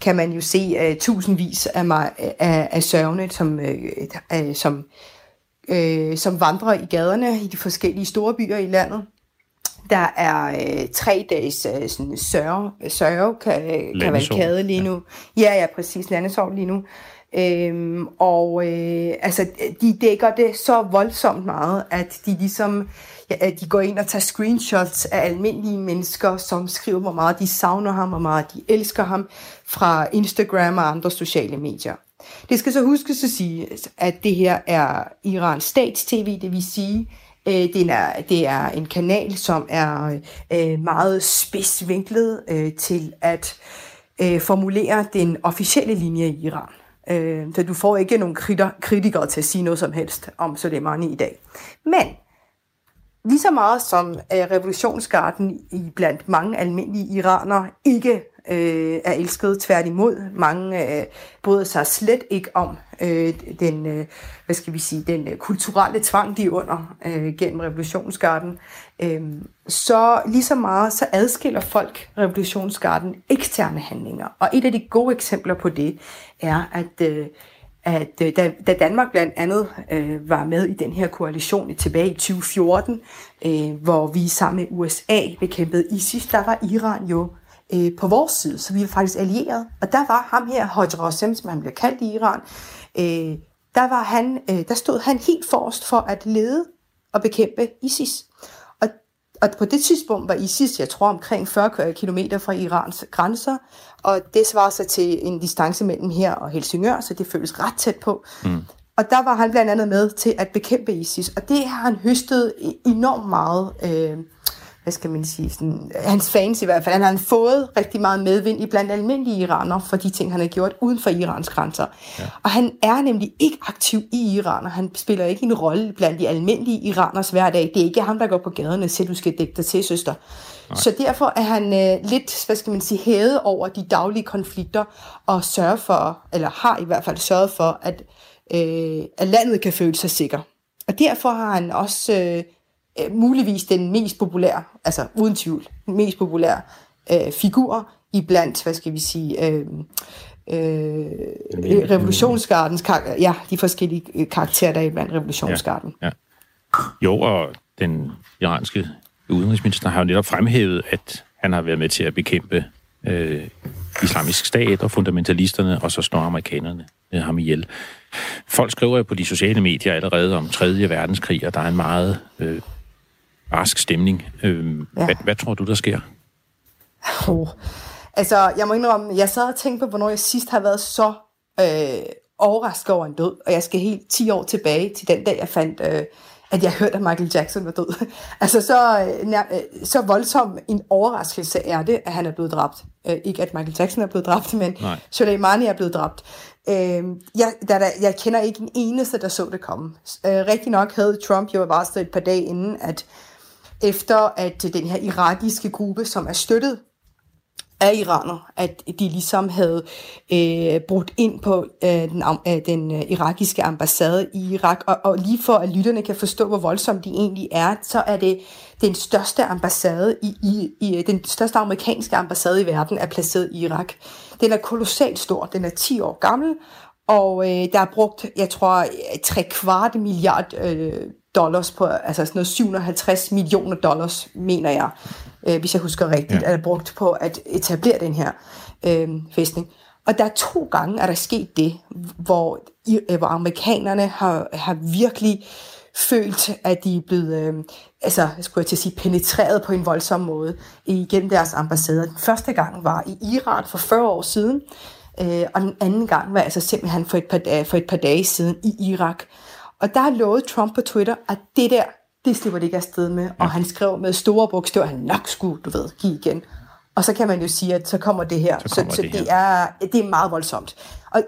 kan man jo se tusindvis af sørgende, som vandrer i gaderne i de forskellige store byer i landet. Der er 3 dages sørgekavalkade lige nu. Ja, præcis. Landesorg lige nu. De dækker det så voldsomt meget, at de ligesom... at de går ind og tager screenshots af almindelige mennesker, som skriver, hvor meget de savner ham, hvor meget de elsker ham, fra Instagram og andre sociale medier. Det skal så huskes at sige, at det her er Irans stats-tv, det vil sige... Det er en kanal, som er meget spidsvinklet til at formulere den officielle linje i Iran. Så du får ikke nogen kritikere til at sige noget som helst om Soleimani i dag. Men lige så meget som revolutionsgarden blandt mange almindelige iranere ikke er elsket, tværtimod. Mange bryder sig slet ikke om den kulturelle tvang, de er under gennem revolutionsgarden. Så lige så meget, så adskiller folk revolutionsgarden eksterne handlinger. Og et af de gode eksempler på det er, at da Danmark blandt andet var med i den her koalition tilbage i 2014, hvor vi sammen med USA bekæmpede ISIS, der var Iran jo på vores side, så vi var faktisk allieret. Og der var ham her, Hoj Rassem, som han blev kaldt i Iran, der stod han helt forrest for at lede og bekæmpe ISIS. Og på det tidspunkt var ISIS, jeg tror, omkring 40 kilometer fra Irans grænser, og det svarer sig til en distance mellem her og Helsingør, så det føles ret tæt på. Mm. Og der var han blandt andet med til at bekæmpe ISIS, og det har han høstet enormt meget hvad skal man sige, sådan, hans fans i hvert fald, han har fået rigtig meget medvind i blandt almindelige iranere for de ting, han har gjort uden for Irans grænser. Ja. Og han er nemlig ikke aktiv i Iran, og han spiller ikke en rolle blandt de almindelige iraners hverdag. Det er ikke ham, der går på gaderne og siger, du skal dække dig til, søster. Nej. Så derfor er han lidt, hvad skal man sige, hævet over de daglige konflikter og sørger for, eller har i hvert fald sørget for, at landet kan føle sig sikker. Og derfor har han også muligvis den mest populære, altså uden tvivl, den mest populære figur iblandt, hvad skal vi sige, revolutionsgardens karakter, ja, de forskellige karakterer, der er iblandt revolutionsgarden. Ja, ja. Jo, og den iranske udenrigsminister har jo netop fremhævet, at han har været med til at bekæmpe islamisk stat og fundamentalisterne, og så snor amerikanerne ham ihjel. Folk skriver jo på de sociale medier allerede om 3. verdenskrig, og der er en meget barsk stemning. Ja. Hvad tror du, der sker? Altså, jeg må indrømme, jeg sad og tænkte på, hvornår jeg sidst har været så overrasket over en død, og jeg skal helt 10 år tilbage til den dag, jeg fandt, at jeg hørte, at Michael Jackson var død. Altså, så voldsom en overraskelse er det, at han er blevet dræbt. Ikke at Michael Jackson er blevet dræbt, men Soleimani er blevet dræbt. Jeg kender ikke en eneste, der så det komme. Rigtig nok havde Trump jo varslet et par dage inden, at efter at den her irakiske gruppe, som er støttet af iraner, at de ligesom havde brudt ind på den irakiske ambassade i Irak, og lige for at lytterne kan forstå, hvor voldsomt de egentlig er, så er det den største ambassade i den største amerikanske ambassade i verden er placeret i Irak. Den er kolossalt stor, den er 10 år gammel, og der er brugt, jeg tror, 750 million dollars på, altså sådan noget $750 million, mener jeg, hvis jeg husker rigtigt, er brugt på at etablere den her fæstning. Og der er 2 gange, at der er sket det, hvor amerikanerne har virkelig følt, at de er blevet, penetreret på en voldsom måde igennem deres ambassader. Den første gang var i Iran for 40 år siden, og den anden gang var altså simpelthen for et par dage siden i Irak. Og der lovede Trump på Twitter, at det der, det slipper det ikke afsted med. Ja. Og han skrev med store bogstaver, han nok skulle, give igen. Og så kan man jo sige, at så kommer det her. Det er meget voldsomt.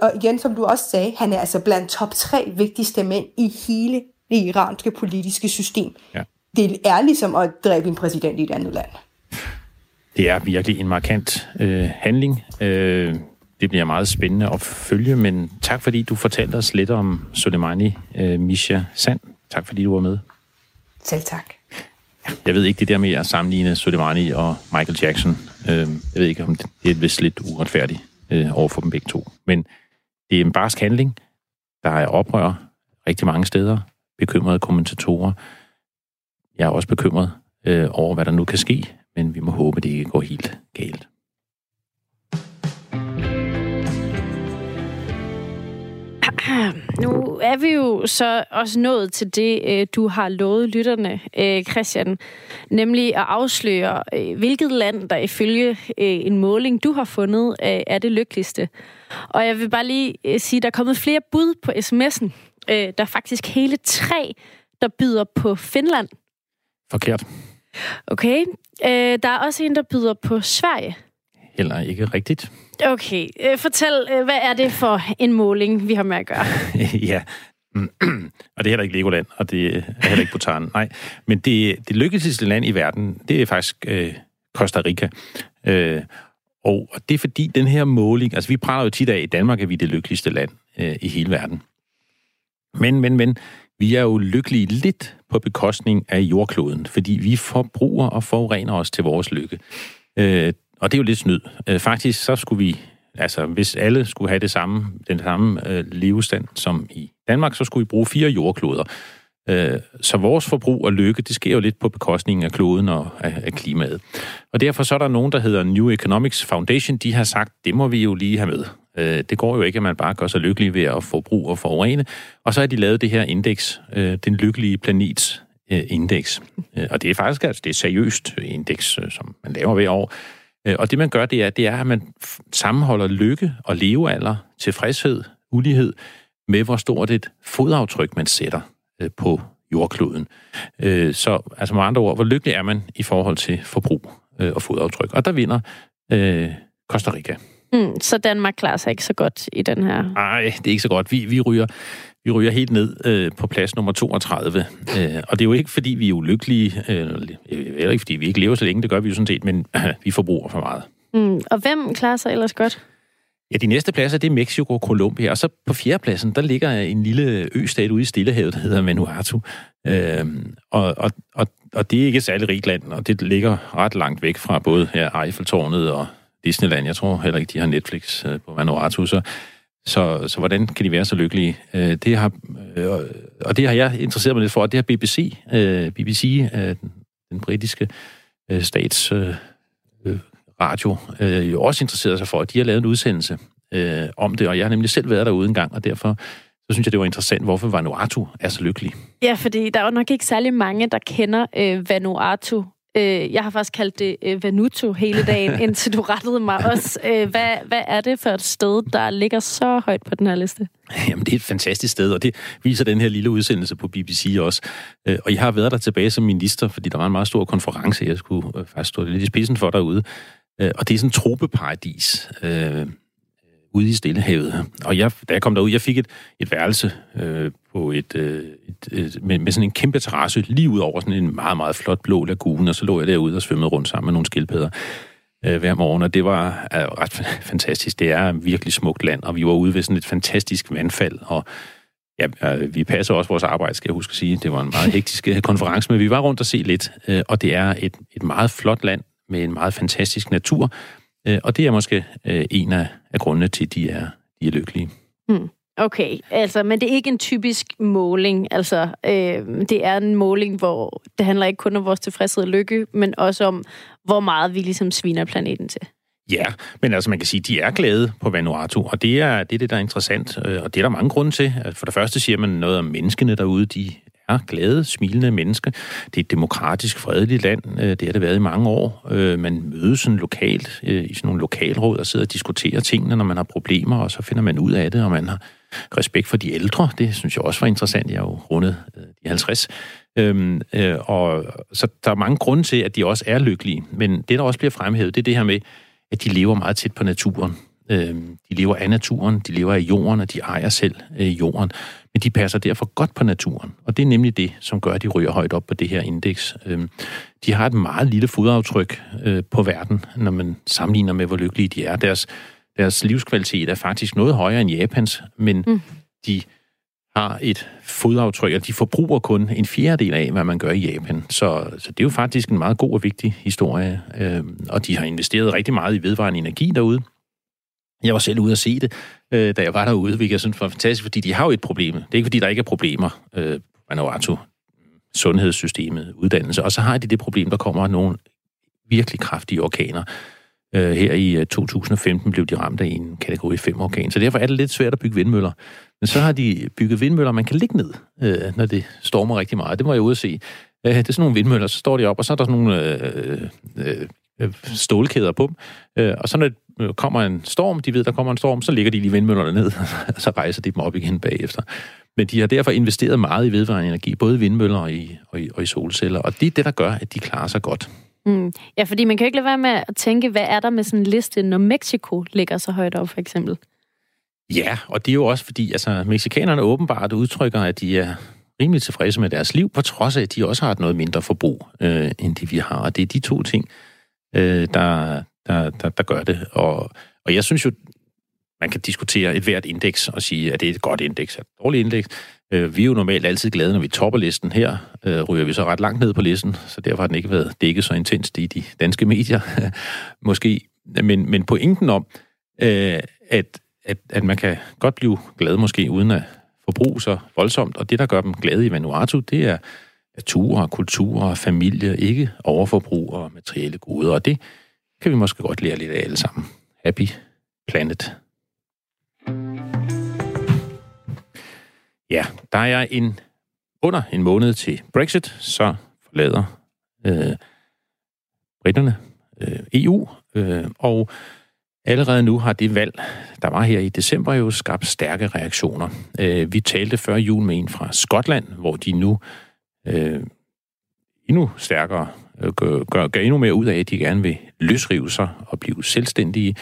Og igen, som du også sagde, han er altså blandt top 3 vigtigste mænd i hele det iranske politiske system. Ja. Det er ligesom at dræbe en præsident i et andet land. Det er virkelig en markant handling. Det bliver meget spændende at følge, men tak fordi du fortalte os lidt om Soleimani, Misha Sant. Tak fordi du var med. Selv tak. Jeg ved ikke det der med at sammenligne Soleimani og Michael Jackson. Jeg ved ikke, om det er vist lidt uretfærdigt over for dem begge to. Men det er en barsk handling. Der er oprør rigtig mange steder. Bekymrede kommentatorer. Jeg er også bekymret over, hvad der nu kan ske, men vi må håbe, det ikke går helt galt. Nu er vi jo så også nået til det, du har lovet lytterne, Christian, nemlig at afsløre, hvilket land, der ifølge en måling, du har fundet, er det lykkeligste. Og jeg vil bare lige sige, at der er kommet flere bud på sms'en. Der er faktisk hele 3, der byder på Finland. Forkert. Okay. Der er også en, der byder på Sverige. Heller ikke rigtigt. Okay, fortæl, hvad er det for en måling, vi har med at gøre? Ja, og det er heller ikke Legoland, og det er heller ikke Bhutan. Nej, men det lykkeligste land i verden, det er faktisk Costa Rica. Og det er fordi, den her måling, altså vi praler jo tit af, at i Danmark er vi det lykkeligste land i hele verden. Men, vi er jo lykkelige lidt på bekostning af jordkloden, fordi vi forbruger og forurener os til vores lykke. Og det er jo lidt snyd. Faktisk så skulle vi, altså hvis alle skulle have den samme levestand som i Danmark, så skulle vi bruge 4 jordkloder. Så vores forbrug og lykke, det sker jo lidt på bekostningen af kloden og af klimaet. Og derfor så er der nogen, der hedder New Economics Foundation, de har sagt, det må vi jo lige have med. Det går jo ikke, at man bare gør sig lykkelig ved at forbruge og forurene. Og så har de lavet det her indeks, den lykkelige planets indeks. Og det er faktisk altså et seriøst indeks, som man laver hver år. Og det, man gør, det er, at man sammenholder lykke og levealder, tilfredshed, ulighed, med hvor stort et fodaftryk, man sætter på jordkloden. Så altså med andre ord, hvor lykkelig er man i forhold til forbrug og fodaftryk? Og der vinder Costa Rica. Så Danmark klarer sig ikke så godt i den her? Nej, det er ikke så godt. Vi ryger helt ned på plads nummer 32. Og det er jo ikke, fordi vi er ulykkelige, eller ikke, fordi vi ikke lever så længe, det gør vi jo sådan set, men vi forbruger for meget. Og hvem klarer sig ellers godt? Ja, de næste pladser, det er Mexico og Colombia. Og så på fjerdepladsen, der ligger en lille østat ude i Stillehavet, der hedder Vanuatu. Og det er ikke et særlig rigt land, og det ligger ret langt væk fra både her Eiffeltårnet og Disneyland. Jeg tror heller ikke, de har Netflix på Vanuatu, så hvordan kan de være så lykkelige? Og det har jeg interesseret mig lidt for, og det har BBC, den britiske statsradio, jo også interesseret sig for, at de har lavet en udsendelse om det, og jeg har nemlig selv været derude en gang, og derfor så synes jeg, det var interessant, hvorfor Vanuatu er så lykkelig. Ja, fordi der er jo nok ikke særlig mange, der kender Vanuatu. Jeg har faktisk kaldt det Vanuatu hele dagen, indtil du rettede mig også. Hvad er det for et sted, der ligger så højt på den her liste? Jamen, det er et fantastisk sted, og det viser den her lille udsendelse på BBC også. Og jeg har været der tilbage som minister, fordi der var en meget stor konference, jeg skulle faktisk stå lidt i spidsen for derude. Og det er sådan et tropeparadis ude i Stillehavet. Og da jeg kom derud, jeg fik et værelse på med sådan en kæmpe terrasse lige ud over sådan en meget, meget flot blå lagune, og så lå jeg derude og svømmede rundt sammen med nogle skildpadder hver morgen, og det var ret fantastisk. Det er virkelig smukt land, og vi var ude ved sådan et fantastisk vandfald, og ja, vi passer også vores arbejde, skal jeg huske at sige. Det var en meget hektisk konference, men vi var rundt og se lidt, og det er et meget flot land med en meget fantastisk natur, og det er måske en af grundene til, at de er lykkelige. Okay, altså, men det er ikke en typisk måling. Altså, det er en måling, hvor det handler ikke kun om vores tilfredshed og lykke, men også om, hvor meget vi ligesom sviner planeten til. Ja, men altså man kan sige, at de er glade på Vanuatu, og det er det, der er interessant, og det er der mange grunde til. For det første siger man noget om menneskene derude, de er glade, smilende mennesker. Det er et demokratisk, fredeligt land. Det har det været i mange år. Man mødes sådan lokalt i sådan nogle lokalråd og sidder og diskuterer tingene, når man har problemer, og så finder man ud af det, og man har respekt for de ældre. Det synes jeg også var interessant. Jeg er jo rundet de 50. Og så der er mange grunde til, at de også er lykkelige. Men det, der også bliver fremhævet, det er det her med, at de lever meget tæt på naturen. De lever af naturen, de lever af jorden, og de ejer selv jorden. Men de passer derfor godt på naturen. Og det er nemlig det, som gør, at de ryger højt op på det her indeks. De har et meget lille fodaftryk på verden, når man sammenligner med, hvor lykkelige de er. Deres livskvalitet er faktisk noget højere end Japans, men de har et fodaftryk, og de forbruger kun en fjerdedel af, hvad man gør i Japan. Så det er jo faktisk en meget god og vigtig historie. Og de har investeret rigtig meget i vedvarende energi derude. Jeg var selv ude at se det, da jeg var derude, hvilket jeg synes var fantastisk, fordi de har jo et problem. Det er ikke, fordi der ikke er problemer på Vanuatu, sundhedssystemet, uddannelse. Og så har de det problem, der kommer nogle virkelig kraftige orkaner. Her i 2015 blev de ramt af en kategori 5-orkan, så derfor er det lidt svært at bygge vindmøller. Men så har de bygget vindmøller, man kan ligge ned, når det stormer rigtig meget. Det må jeg ude at se. Det er sådan nogle vindmøller, så står de op, og så er der sådan nogle stålkæder på dem. Og så når der kommer en storm, de ved, der kommer en storm, så ligger de lige vindmøllerne ned, og så rejser de dem op igen bagefter. Men de har derfor investeret meget i vedvarende energi, både i vindmøller og i solceller, og det er det, der gør, at de klarer sig godt. Ja, fordi man kan jo ikke lade være med at tænke, hvad er der med sådan en liste, når Mexico ligger så højt op, for eksempel? Ja, og det er jo også fordi, altså, mexikanerne åbenbart udtrykker, at de er rimelig tilfredse med deres liv, på trods af, at de også har et noget mindre forbrug, end det vi har. Og det er de to ting, der gør det. Og jeg synes jo, man kan diskutere et hvert indeks og sige, at det er et godt indeks eller et dårligt indeks. Vi er jo normalt altid glade, når vi topper listen. Her ryger vi så ret langt ned på listen, så derfor har den ikke været dækket så intenst i de danske medier, måske. Men pointen om, at man kan godt blive glad måske, uden at forbruge sig voldsomt, og det, der gør dem glade i Vanuatu, det er natur, kultur og familie, ikke overforbrug og materielle goder, og det kan vi måske godt lære lidt af alle sammen. Happy Planet. Ja, der er under en måned til Brexit, så forlader briterne EU, og allerede nu har det valg, der var her i december, jo skabt stærke reaktioner. Vi talte før jul med en fra Skotland, hvor de nu endnu stærkere, gør endnu mere ud af, at de gerne vil løsrive sig og blive selvstændige.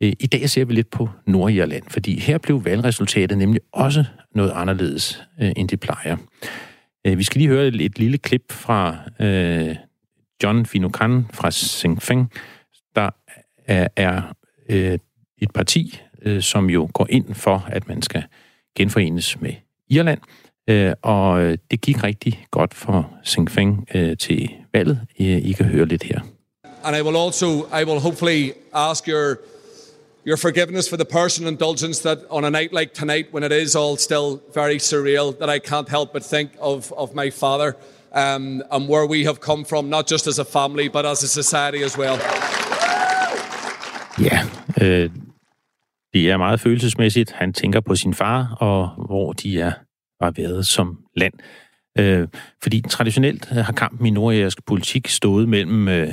I dag ser vi lidt på Nordirland, fordi her blev valgresultatet nemlig også noget anderledes, end det plejer. Vi skal lige høre et lille klip fra John Finucane fra Sinn Féin, der er et parti, som jo går ind for, at man skal genforenes med Irland. Og det gik rigtig godt for Sinn Féin til valget. I kan høre lidt her. And I will hopefully ask your forgiveness for the personal indulgence that on a night like tonight, when it is all still very surreal, that I can't help but think of my father and where we have come from, not just as a family, but as a society as well. Ja, det er meget følelsesmæssigt. Han tænker på sin far, og hvor de var været som land. Fordi traditionelt har kampen i nordjysk politik stået mellem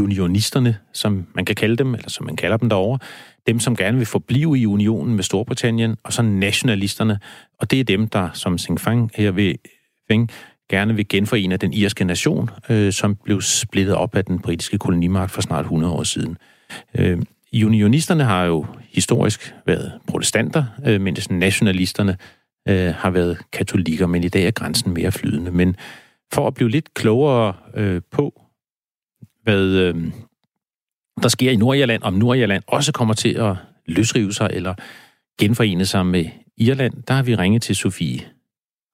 unionisterne, som man kan kalde dem, eller som man kalder dem derovre, dem, som gerne vil forblive i unionen med Storbritannien, og så nationalisterne. Og det er dem, der som Sinn Féin her ved Feng gerne vil genforene den irske nation, som blev splittet op af den britiske kolonimagt for snart 100 år siden. Unionisterne har jo historisk været protestanter, mens nationalisterne har været katolikker, men i dag er grænsen mere flydende. Men for at blive lidt klogere på, hvad der sker i Nordirland, om Nordirland også kommer til at løsrive sig eller genforene sig med Irland, der har vi ringet til Sofie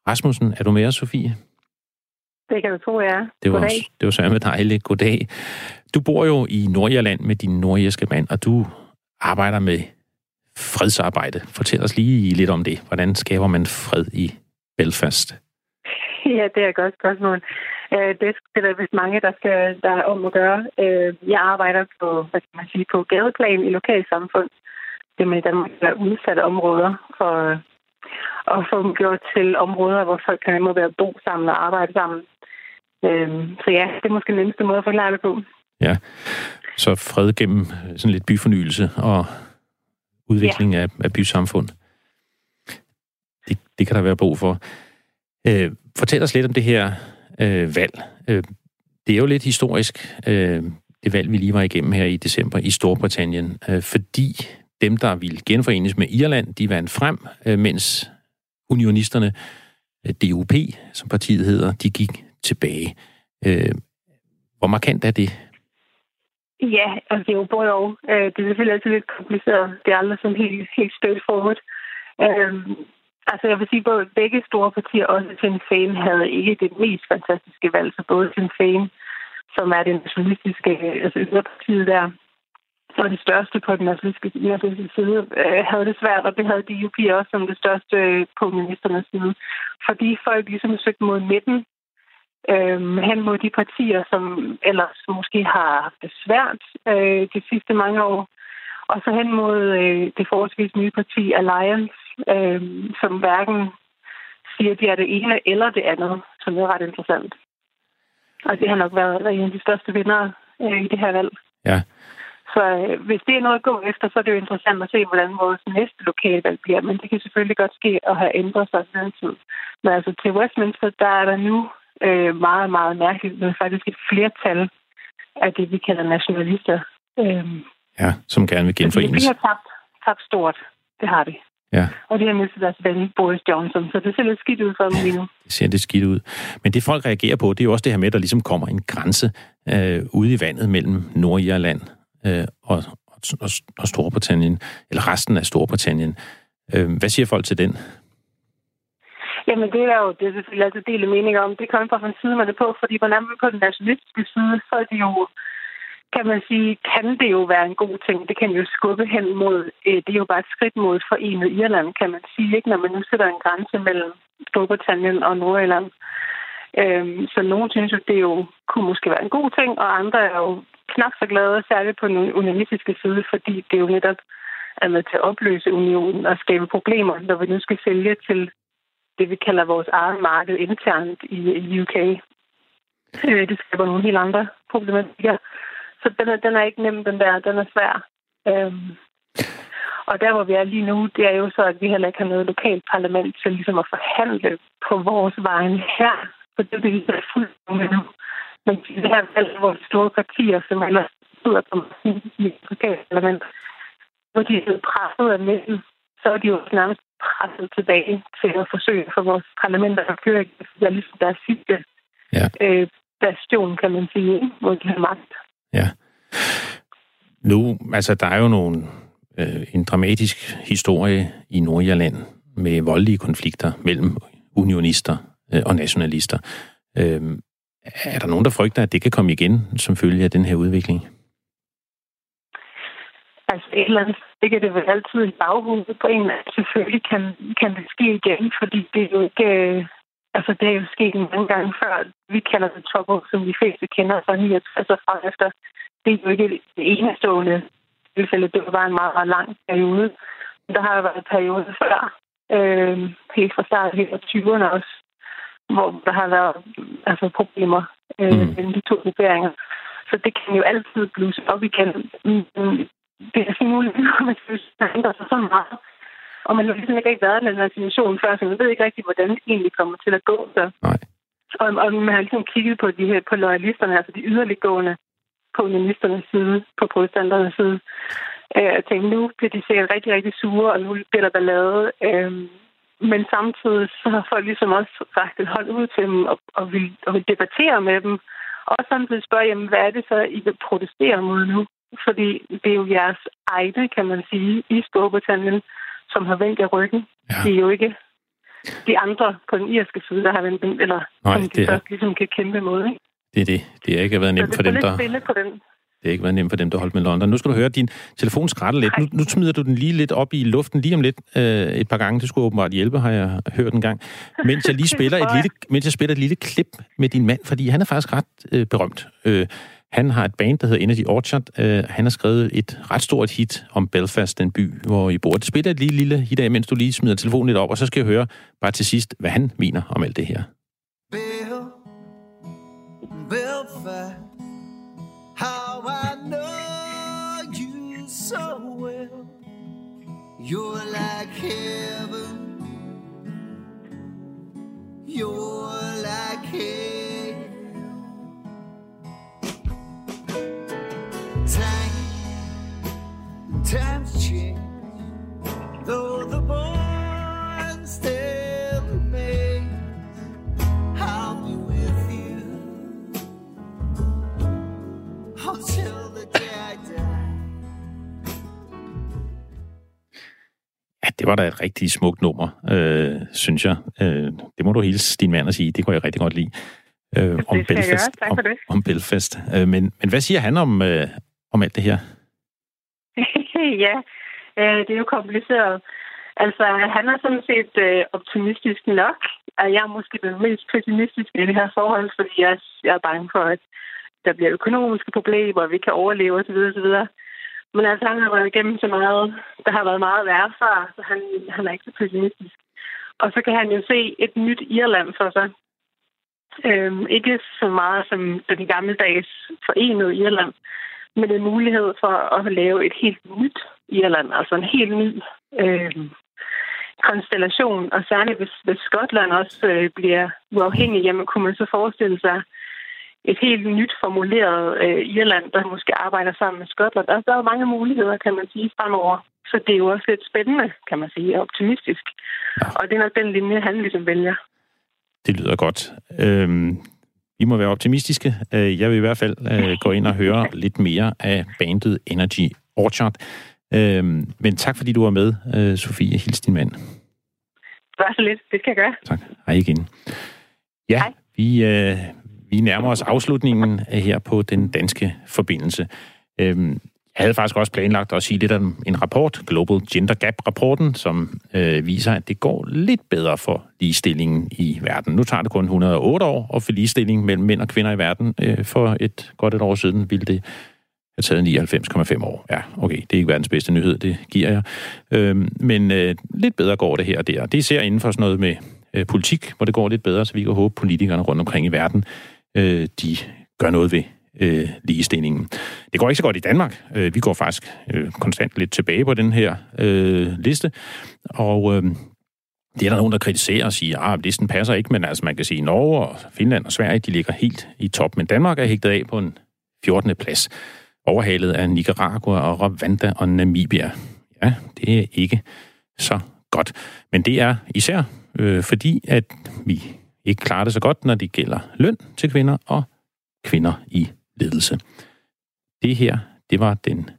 Rasmussen. Er du med os, Sofie? Det kan du tro, jeg er. Det var så med dig, lidt goddag. Du bor jo i Nordirland med din nordirske mand, og du arbejder med fredsarbejde. Fortæl os lige lidt om det. Hvordan skaber man fred i Belfast? Ja, det er et godt spørgsmål. Det er der vist mange, der er om at gøre. Jeg arbejder på, hvad skal man sige, på gadeplan i lokalsamfund. Det med Danmark er udsatte områder for at få dem gjort til områder, hvor folk kan må være bo sammen og arbejde sammen. Så ja, det er måske den nemmeste måde at forklare det på. Ja, så fred gennem sådan lidt byfornyelse og udvikling af bysamfund. Det kan der være brug for. Fortæl os lidt om det her valg. Det er jo lidt historisk, det valg, vi lige var igennem her i december i Storbritannien, fordi dem, der ville genforenes med Irland, de vandt frem, mens unionisterne, DUP, som partiet hedder, de gik tilbage. Hvor markant er det? Ja, altså det er jo både og. Det er selvfølgelig altid lidt kompliceret. Det er aldrig sådan helt stødt forhånd. Altså jeg vil sige, både begge store partier, også Sinn Féin, havde ikke det mest fantastiske valg. Så både Sinn Féin, som er det nationalistiske, altså yderpartiet der, og det største på den nationalistiske side, havde det svært, og det havde DUP også som det største på ministernes side. Fordi folk ligesom søgte mod midten, hen mod de partier, som ellers måske har haft det svært de sidste mange år, og så hen mod det forholdsvis nye parti Alliance, som hverken siger, at de er det ene eller det andet, som er ret interessant. Og det har nok været en af de største vindere i det her valg. Ja. Så hvis det er noget at gå efter, så er det jo interessant at se, hvordan vores næste lokalvalg bliver. Men det kan selvfølgelig godt ske at have ændret sig siden tid. Men altså til Westminster, der er der nu meget, meget mærkeligt, men faktisk et flertal af det, vi kalder nationalister. Som gerne vil genforenes. De har tabt stort. Det har de. Ja. Og det har mistet deres ven, Boris Johnson. Så det ser lidt skidt ud for dem lige nu. Det ser lidt skidt ud. Men det, folk reagerer på, det er jo også det her med, at der ligesom kommer en grænse ude i vandet mellem Nordirland og Storbritannien, eller resten af Storbritannien. Hvad siger folk til den? Jamen, det er selvfølgelig altid dele meninger om. Det kommer fra en side, man er på, fordi man er på den nationalistiske side, så er det jo, kan man sige, kan det jo være en god ting. Det kan jo skubbe hen mod, det er jo bare et skridt mod forenet Irland, kan man sige, ikke? Når man nu sætter en grænse mellem Storbritannien og Nordirland. Så nogen synes jo, det jo kunne måske være en god ting, og andre er jo knap så glade, særligt på den unionistiske side, fordi det jo netop er med til at opløse unionen og skabe problemer, når vi nu skal sælge til det, vi kalder vores eget marked internt i UK. Det skaber nogle helt andre problematikker. Så den er ikke nem, den er svær. Og der, hvor vi er lige nu, det er jo så, at vi heller ikke har noget lokalt parlament til ligesom at forhandle på vores vejen her, for det vil der er fuldt med nu. Men det her valg, hvor store partier, som ellers sidder på magten, hvor de er blevet presset af mænden, så er de jo nærmest presset tilbage til at forsøge for vores parlamenter at køre ligesom deres sidste bastion, kan man sige, hvor de har magt. Ja. Nu, altså, der er jo en dramatisk historie i Nordirland med voldelige konflikter mellem unionister og nationalister. Er der nogen, der frygter, at det kan komme igen som følge af den her udvikling? Altså et eller andet sted kan det vel altid i baghovedet på en, at selvfølgelig kan det ske igen, fordi det er jo ikke... Altså det er jo sket mange gange før. Vi kalder det trouble, som de fleste kender fra 69 og frem efter. Det er jo ikke det enestående tilfælde. Det var bare en meget, meget lang periode. Men der har jo været perioder før, helt fra starten helt af 20'erne også, hvor der har været altså, problemer mellem de to grupperinger. Så det kan jo altid blusse op igen. Det er sådan muligt, når man synes, at der ændrer sig så meget. Og man har ligesom ikke været i den her situation før, så man ved ikke rigtig, hvordan det egentlig kommer til at gå. Så. Nej. Og man har ligesom kigget på de her, på loyalisterne, altså de yderliggående på unionisternes side, på protestanternes side. Jeg tænkte, nu bliver de sikkert rigtig, rigtig sure, og nu bliver der ballade. Men samtidig så har folk ligesom også rakt et hånd ud til dem, og vil debattere med dem. Og samtidig spørge, jamen, hvad er det så, I vil protestere mod nu? Fordi det er jo jeres egne, kan man sige, i Storbritannien, som har vendt af ryggen. Ja. Det er jo ikke de andre på den irske side, der har vendt den, eller nej, som de så ligesom kan kæmpe mod. Ikke? Det er det. Det har ikke været nemt for dem, der... Det har ikke været nemt for dem, der holdt med London. Nu skal du høre, din telefon skratter lidt. Nu smider du den lige lidt op i luften, lige om lidt et par gange. Det skulle åbenbart hjælpe, har jeg hørt en gang. Mens jeg lige spiller et lille klip med din mand, fordi han er faktisk ret berømt. Han har et band, der hedder Energy Orchard. Han har skrevet et ret stort hit om Belfast, den by, hvor I bor. Det spiller et lille hit af, mens du lige smider telefonen lidt op, og så skal jeg høre bare til sidst, hvad han mener om alt det her. Belfast, how I know you so well. You're like heaven. You're like heaven. Times change, though the born still remains. I'll be with you until the day I die. Ja, det var da et rigtig smukt nummer, synes jeg. Det må du hilse din mand og sige, det kunne jeg rigtig godt lide. Om Belfast. Men hvad siger han om alt det her? Ja, det er jo kompliceret. Altså, han er sådan set optimistisk nok, og jeg er måske den mest pessimistiske i det her forhold, fordi jeg er bange for, at der bliver økonomiske problemer, og vi kan overleve osv. Men altså, han har været igennem så meget, der har været meget værre før, så han er ikke så pessimistisk. Og så kan han jo se et nyt Irland for sig. Ikke så meget som den gammeldags forenede Irland, men en mulighed for at lave et helt nyt Irland, altså en helt ny konstellation. Og særligt, hvis Skotland også bliver uafhængig, jamen kunne man så forestille sig et helt nyt formuleret Irland, der måske arbejder sammen med Skotland. Altså, der er jo mange muligheder, kan man sige, fremover. Så det er jo også lidt spændende, kan man sige, og optimistisk. Ja. Og det er nok den linje, han ligesom vælger. Det lyder godt. I må være optimistiske. Jeg vil i hvert fald gå ind og høre lidt mere af bandet Energy Orchard. Men tak, fordi du var med, Sofie. Hils din mand. Det var så lidt. Det skal jeg gøre. Tak. Hej igen. Ja, vi nærmer os afslutningen her på den danske forbindelse. Jeg havde faktisk også planlagt at sige lidt om en rapport, Global Gender Gap-rapporten, som viser, at det går lidt bedre for ligestillingen i verden. Nu tager det kun 108 år, og for ligestilling mellem mænd og kvinder i verden for godt et år siden ville det have taget 99,5 år. Ja, okay, det er ikke verdens bedste nyhed, det giver jeg. Men lidt bedre går det her og der. Det især inden for sådan noget med politik, hvor det går lidt bedre, så vi kan håbe, politikerne rundt omkring i verden de gør noget ved ligestillingen. Det går ikke så godt i Danmark. Vi går faktisk konstant lidt tilbage på den her liste, og Det er der nogen, der kritiserer og siger, at listen passer ikke, men altså man kan sige, at Norge og Finland og Sverige, de ligger helt i top. Men Danmark er hægtet af på en 14. plads, overhalet af Nicaragua og Rwanda og Namibia. Ja, det er ikke så godt. Men det er især fordi, at vi ikke klarer det så godt, når det gælder løn til kvinder og kvinder i ledelse. Det her, det var den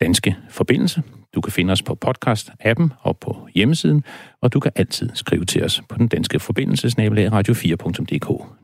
danske forbindelse. Du kan finde os på podcast-appen og på hjemmesiden, og du kan altid skrive til os på den danske forbindelse @radio4.dk.